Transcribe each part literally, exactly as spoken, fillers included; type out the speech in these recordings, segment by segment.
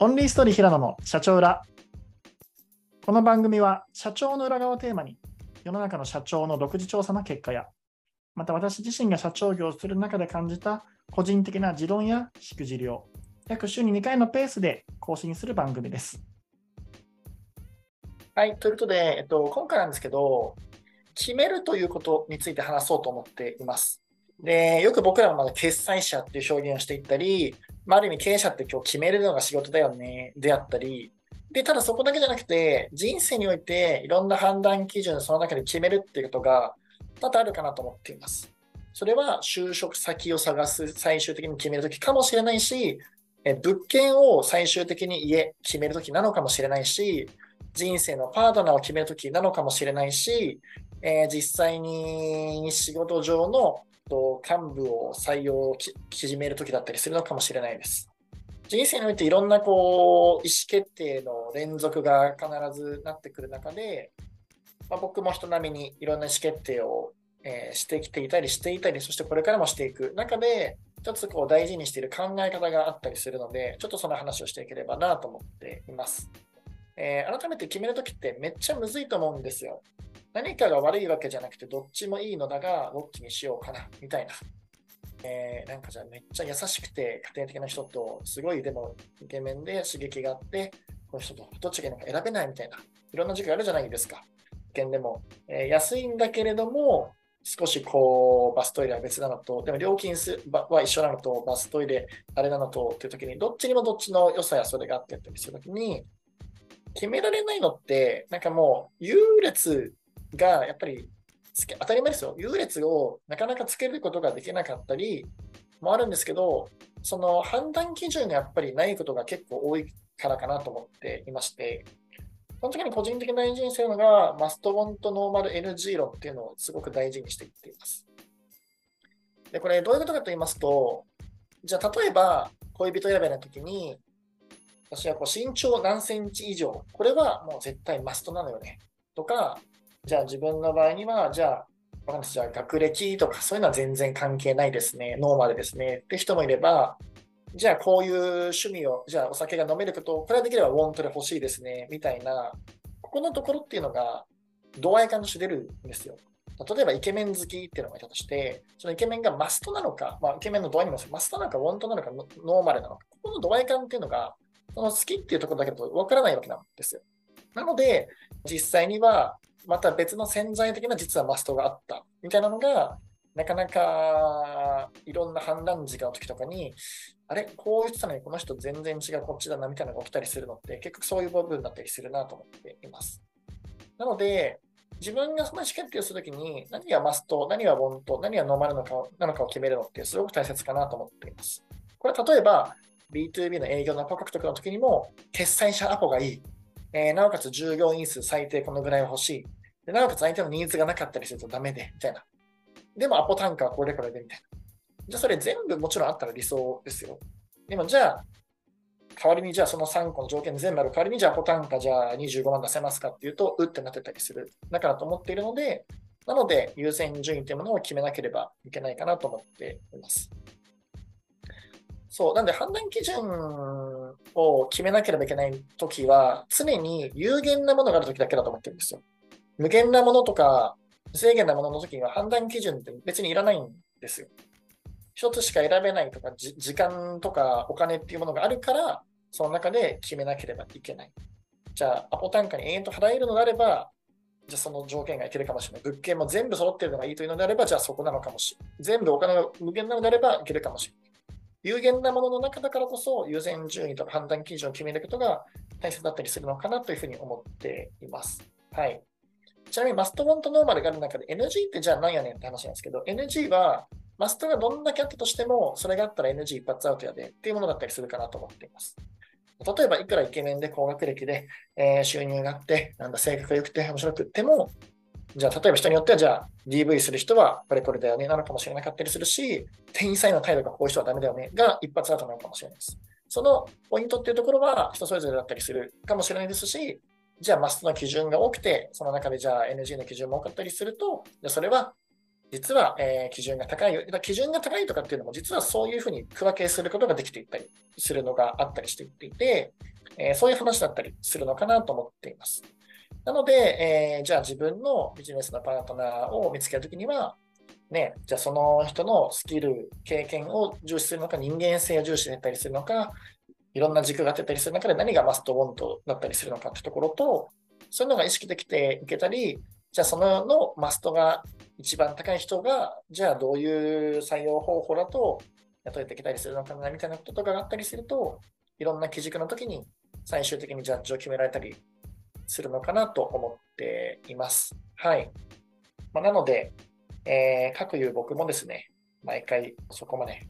オンリーストーリー平野の社長裏。この番組は社長の裏側をテーマに、世の中の社長の独自調査の結果や、また私自身が社長業をする中で感じた個人的な持論やしくじりを約週ににかいのペースで更新する番組です。はい、ということで、えっと、今回なんですけど、決めるということについて話そうと思っています。で、よく僕らもまだ決裁者っていう表現をしていったり、まあ、ある意味経営者って今日決めるのが仕事だよねであったりで、ただそこだけじゃなくて人生においていろんな判断基準その中で決めるっていうことが多々あるかなと思っています。それは就職先を探す最終的に決めるときかもしれないし、え物件を最終的に家決めるときなのかもしれないし、人生のパートナーを決めるときなのかもしれないし、えー、実際に仕事上の幹部を採用を決めるときだったりするのかもしれないです。人生においていろんなこう意思決定の連続が必ずなってくる中で、まあ、僕も人並みにいろんな意思決定を、えー、してきていたりしていたり、そしてこれからもしていく中で一つこう大事にしている考え方があったりするので、ちょっとその話をしていければなと思っています。えー、改めて決めるときってめっちゃむずいと思うんですよ。何かが悪いわけじゃなくて、どっちもいいのだがどっちにしようかなみたいな、えー、なんかじゃあめっちゃ優しくて家庭的な人と、すごいでもイケメンで刺激があってこの人とどっちがいいのか選べないみたいな、いろんな時期あるじゃないですか。保険でも、えー、安いんだけれども少しこうバストイレは別なのと、でも料金は一緒なのと、バストイレあれなのとっていう時に、どっちにもどっちの良さやそれがあってやったりする時に決められないのって、なんかもう優劣がやっぱり当たり前ですよ。優劣をなかなかつけることができなかったりもあるんですけど、その判断基準がやっぱりないことが結構多いからかなと思っていまして、その時に個人的な大事にするのがマストウォントノーマル エヌジー 論っていうのをすごく大事にしていっています。で、これどういうことかと言いますと、じゃあ例えば恋人選びの時に、私はこう身長何センチ以上、これはもう絶対マストなのよねとか、じゃあ自分の場合には、じゃあ、じゃあ学歴とかそういうのは全然関係ないですね、ノーマルですねって人もいれば、じゃあこういう趣味を、じゃあお酒が飲めることを、これはできればウォントで欲しいですねみたいな、ここのところっていうのが度合い感として出るんですよ。例えばイケメン好きっていうのがいたとして、そのイケメンがマストなのか、まあ、イケメンの度合いにもマストなのか、ウォントなのか、ノーマルなのか、ここの度合い感っていうのが、その好きっていうところだけだと分からないわけなんですよ。なので、実際には、また別の潜在的な実はマストがあったみたいなのが、なかなかいろんな判断時間の時とかに、あれこう言ってたのにこの人全然違うこっちだなみたいなのが起きたりするのって、結局そういう部分だったりするなと思っています。なので自分がその意思決定をするときに、何がマスト、何がボント、何がノーマルのかなのかを決めるのってすごく大切かなと思っています。これは例えば ビーツービー の営業のアポ獲得の時にも、決裁者アポがいい、えー、なおかつ従業員数最低このぐらい欲しいで、なおかつ相手のニーズがなかったりするとダメでみたいな、でもアポ単価はこれこれでみたいな、じゃあそれ全部もちろんあったら理想ですよ。でもじゃあ代わりに、じゃあそのさんこの条件全部ある代わりに、じゃあアポ単価じゃあにじゅうごまん出せますかっていうと、うってなってたりする中だと思っているので、なので優先順位というものを決めなければいけないかなと思っています。そうなんで、判断基準を決めなければいけないときは、常に有限なものがあるときだけだと思ってるんですよ。無限なものとか無制限なもののときには、判断基準って別にいらないんですよ。一つしか選べないとか、じ時間とかお金っていうものがあるから、その中で決めなければいけない。じゃあ、アポ単価に延々と払えるのであれば、じゃあその条件がいけるかもしれない。物件も全部揃ってるのがいいというのであれば、じゃあそこなのかもしれない。全部お金が無限なのであればいけるかもしれない。有限なものの中だからこそ、優先順位とか判断基準を決めることが大切だったりするのかなというふうに思っています。はい。ちなみにマストウォントノーマルがある中で エヌジー ってじゃあ何やねんって話なんですけど、 エヌジー はマストがどんだけあったとしても、それがあったら エヌジー 一発アウトやでっていうものだったりするかなと思っています。例えばいくらイケメンで高学歴で、えー、収入があってなんだ性格が良くて面白くっても、じゃあ例えば人によっては、じゃあ ディーブイ する人はこれこれだよねなのかもしれなかったりするし、店員さんへの態度がこういう人はダメだよねが一発アウトなのかもしれないです。そのポイントっていうところは人それぞれだったりするかもしれないですし、じゃあマストの基準が多くて、その中でじゃあ エヌジー の基準も多かったりすると、じゃあそれは実は、えー、基準が高い、基準が高いとかっていうのも実はそういうふうに区分けすることができていったりするのがあったりしていっていて、えー、そういう話だったりするのかなと思っています。なので、えー、じゃあ自分のビジネスのパートナーを見つけるときには、ね、じゃあその人のスキル、経験を重視するのか、人間性を重視したりするのか、いろんな軸が出たりする中で何がマストウォントだったりするのかってところと、そういうのが意識できていけたり、じゃあそののマストが一番高い人が、じゃあどういう採用方法だと雇えてきたりするのかなみたいなこととかがあったりすると、いろんな基軸の時に最終的にジャッジを決められたりするのかなと思っています。はい。まあ、なので、えー、かくいう僕もですね、毎回そこまで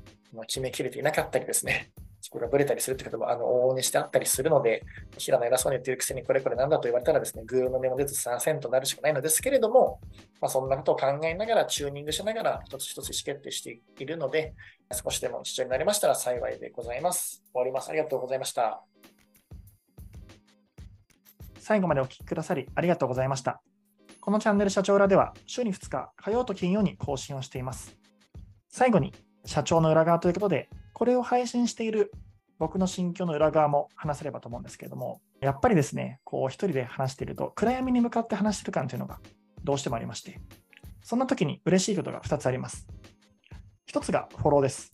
決めきれていなかったりですね、そこがブレたりするってこともあの往々にしてあったりするので、平野偉そうに言ってるくせにこれこれなんだと言われたらですね、グーの根も出ず参戦となるしかないのですけれども、まあ、そんなことを考えながら、チューニングしながら、一つ一つ意思決定しているので、少しでも視聴になりましたら幸いでございます。終わります。ありがとうございました。最後までお聞きくださりありがとうございました。このチャンネル社長裏では週にふつか火曜と金曜に更新をしています。最後に社長の裏側ということで、これを配信している僕の心境の裏側も話せればと思うんですけれども、やっぱりですね、こう一人で話していると暗闇に向かって話している感というのがどうしてもありまして、そんな時に嬉しいことがふたつあります。ひとつがフォローです。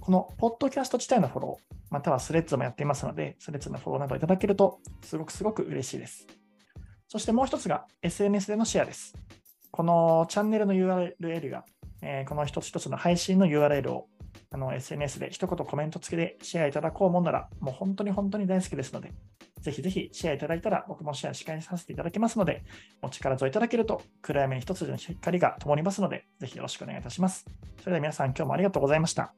このポッドキャスト自体のフォロー、またはスレッズもやっていますので、スレッズのフォローなどいただけるとすごくすごく嬉しいです。そしてもう一つが エスエヌエス でのシェアです。このチャンネルの ユーアールエル が、えー、この一つ一つの配信の ユーアールエル をあの エスエヌエス で一言コメント付きでシェアいただこうもんなら、もう本当に本当に大好きですので、ぜひぜひシェアいただいたら僕もシェアし返させていただきますので、お力添えいただけると暗闇に一つの光が灯りますので、ぜひよろしくお願いいたします。それでは皆さん今日もありがとうございました。